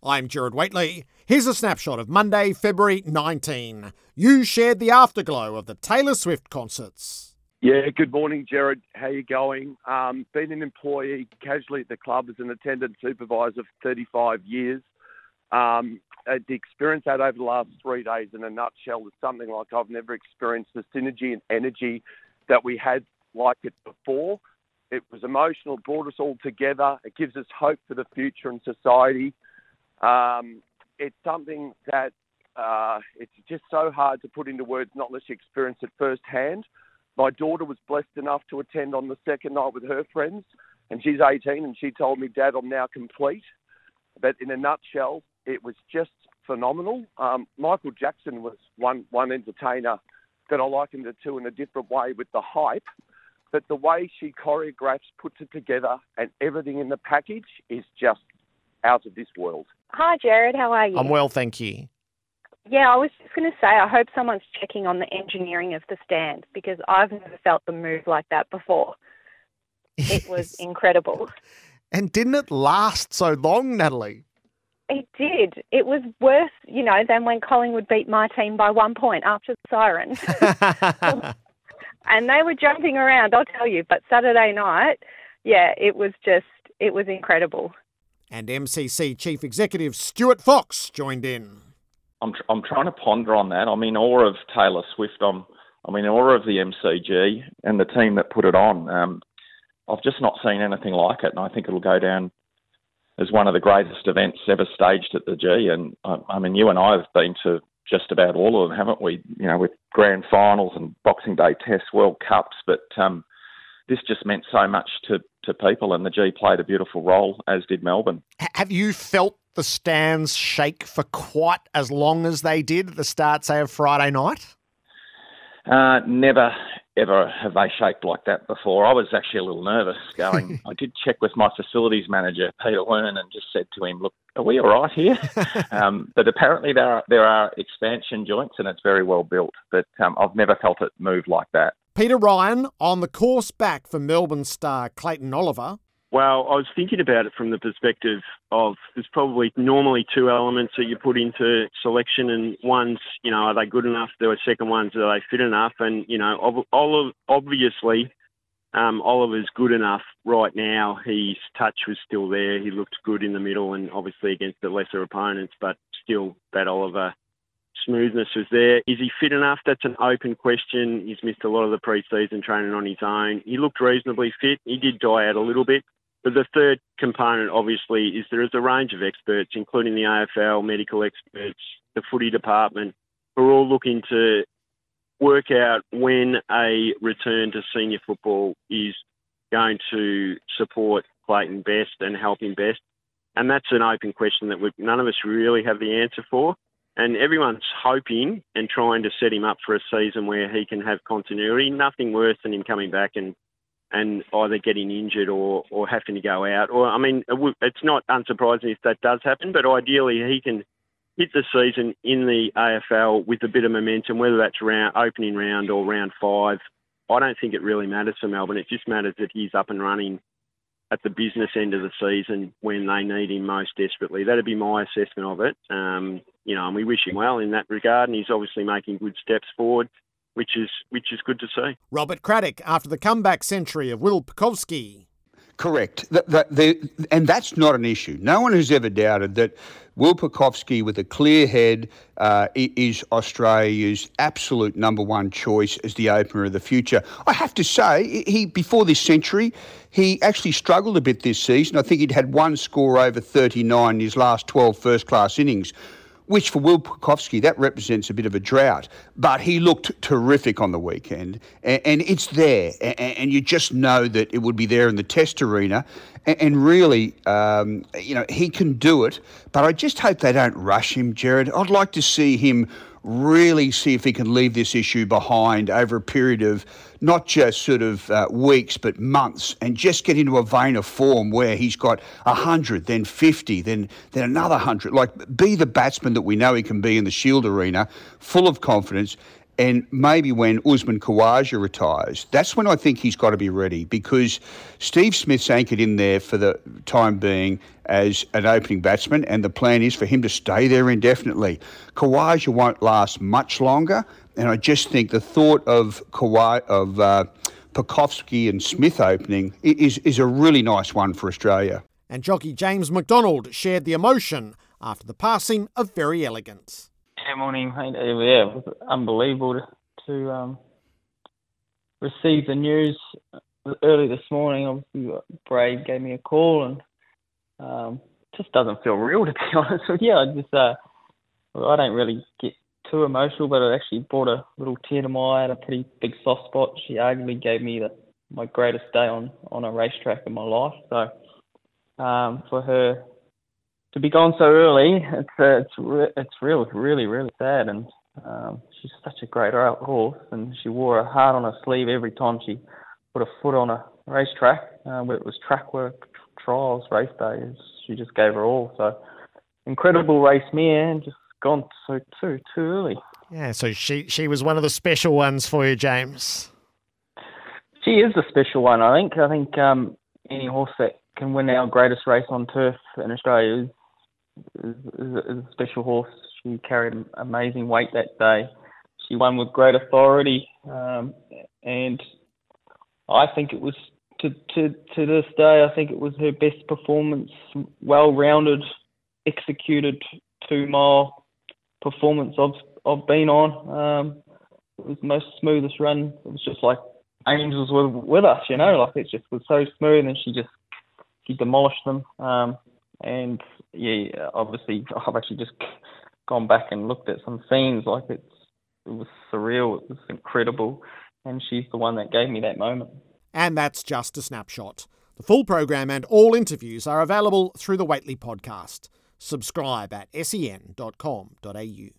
I'm Gerard Whateley. Here's a snapshot of Monday, February 19. You shared the afterglow of the Taylor Swift concerts. Yeah, good morning, Gerard. How you going? Been an employee casually at the club as an attendant supervisor for 35 years. The experience I had over the last 3 days in a nutshell is something like I've never experienced the synergy and energy that we had like it before. It was emotional, brought us all together. It gives us hope for the future and society. It's something that it's just so hard to put into words, not unless you experience it firsthand. My daughter was blessed enough to attend on the second night with her friends, and she's 18, and she told me, "Dad, I'm now complete." But in a nutshell, it was just phenomenal. Michael Jackson was one entertainer that I likened it to in a different way with the hype. But the way she choreographs, puts it together, and everything in the package is just out of this world. Hi, Jared. How are you? I'm well, thank you. Yeah, I was just going to say, I hope someone's checking on the engineering of the stand, because I've never felt the move like that before. Yes. It was incredible. And didn't it last so long, Natalie? It did. It was worse, than when Collingwood beat my team by 1 point after the siren. And they were jumping around, I'll tell you. But Saturday night, yeah, it was incredible. And MCC Chief Executive Stuart Fox joined in. I'm trying to ponder on that. I'm in awe of Taylor Swift. I'm in awe of the MCG and the team that put it on. I've just not seen anything like it, and I think it'll go down as one of the greatest events ever staged at the G. And, you and I have been to just about all of them, haven't we? With grand finals and Boxing Day Tests, World Cups, but this just meant so much to people, and the G played a beautiful role, as did Melbourne. Have you felt the stands shake for quite as long as they did at the start, say, of Friday night? Never, ever have they shaked like that before. I was actually a little nervous going. I did check with my facilities manager, Peter Wern, and just said to him, "Look, are we all right here?" But apparently there are expansion joints, and it's very well built. But I've never felt it move like that. Peter Ryan on the course back for Melbourne star Clayton Oliver. Well, I was thinking about it from the perspective of there's probably normally two elements that you put into selection, and one's, are they good enough? The second one's, are they fit enough? And, obviously, Oliver's good enough right now. His touch was still there. He looked good in the middle and obviously against the lesser opponents, but still that Oliver smoothness was there. Is he fit enough? That's an open question. He's missed a lot of the pre-season training on his own. He looked reasonably fit. He did die out a little bit. But the third component, obviously, is there is a range of experts, including the AFL, medical experts, the footy department, who are all looking to work out when a return to senior football is going to support Clayton best and help him best. And that's an open question that none of us really have the answer for. And everyone's hoping and trying to set him up for a season where he can have continuity. Nothing worse than him coming back and either getting injured or having to go out. Or, it's not unsurprising if that does happen, but ideally he can hit the season in the AFL with a bit of momentum, whether that's opening round or round five. I don't think it really matters for Melbourne. It just matters that he's up and running at the business end of the season when they need him most desperately. That'd be my assessment of it. And we wish him well in that regard, and he's obviously making good steps forward, which is good to see. Robert Craddock after the comeback century of Will Pucovski. Correct. And that's not an issue. No one has ever doubted that Will Pucovski, with a clear head, is Australia's absolute number one choice as the opener of the future. I have to say, he before this century, he actually struggled a bit this season. I think he'd had one score over 39 in his last 12 first-class innings, which for Will Pucovski, that represents a bit of a drought. But he looked terrific on the weekend, and it's there. And you just know that it would be there in the Test arena. And really, you know, he can do it. But I just hope they don't rush him, Jared. I'd like to see him really see if he can leave this issue behind over a period of not just sort of weeks, but months, and just get into a vein of form where he's got 100, then 50, then another 100. Like, be the batsman that we know he can be in the Shield arena, full of confidence. And maybe when Usman Khawaja retires, that's when I think he's got to be ready, because Steve Smith's anchored in there for the time being as an opening batsman, and the plan is for him to stay there indefinitely. Khawaja won't last much longer, and I just think the thought of Pucovski and Smith opening is a really nice one for Australia. And jockey James McDonald shared the emotion after the passing of Verry Elleegant. Good morning, mate. Yeah, it was unbelievable to receive the news early this morning. Obviously, Bray gave me a call, and just doesn't feel real, to be honest with you. I don't really get too emotional, but it actually brought a little tear to my eye at a pretty big soft spot. She arguably gave me my greatest day on a racetrack in my life. So for her to be gone so early, it's really sad, and she's such a great horse, and she wore her heart on her sleeve every time she put her foot on a racetrack, whether it was track work, trials, race days. She just gave her all. So incredible race mare, and just gone so too early. Yeah, so she was one of the special ones for you, James. She is a special one, I think. I think any horse that can win our greatest race on turf in Australia is a special horse. She carried amazing weight that day. She won with great authority, and I think it was to this day, I think it was her best performance, well-rounded, executed 2-mile performance I've been on. It was the most smoothest run. It was just like angels were with us, you know. Like, it just was so smooth, and she demolished them. And yeah, obviously, I've actually just gone back and looked at some scenes. Like, it was surreal. It was incredible. And she's the one that gave me that moment. And that's just a snapshot. The full program and all interviews are available through the Whateley podcast. Subscribe at sen.com.au.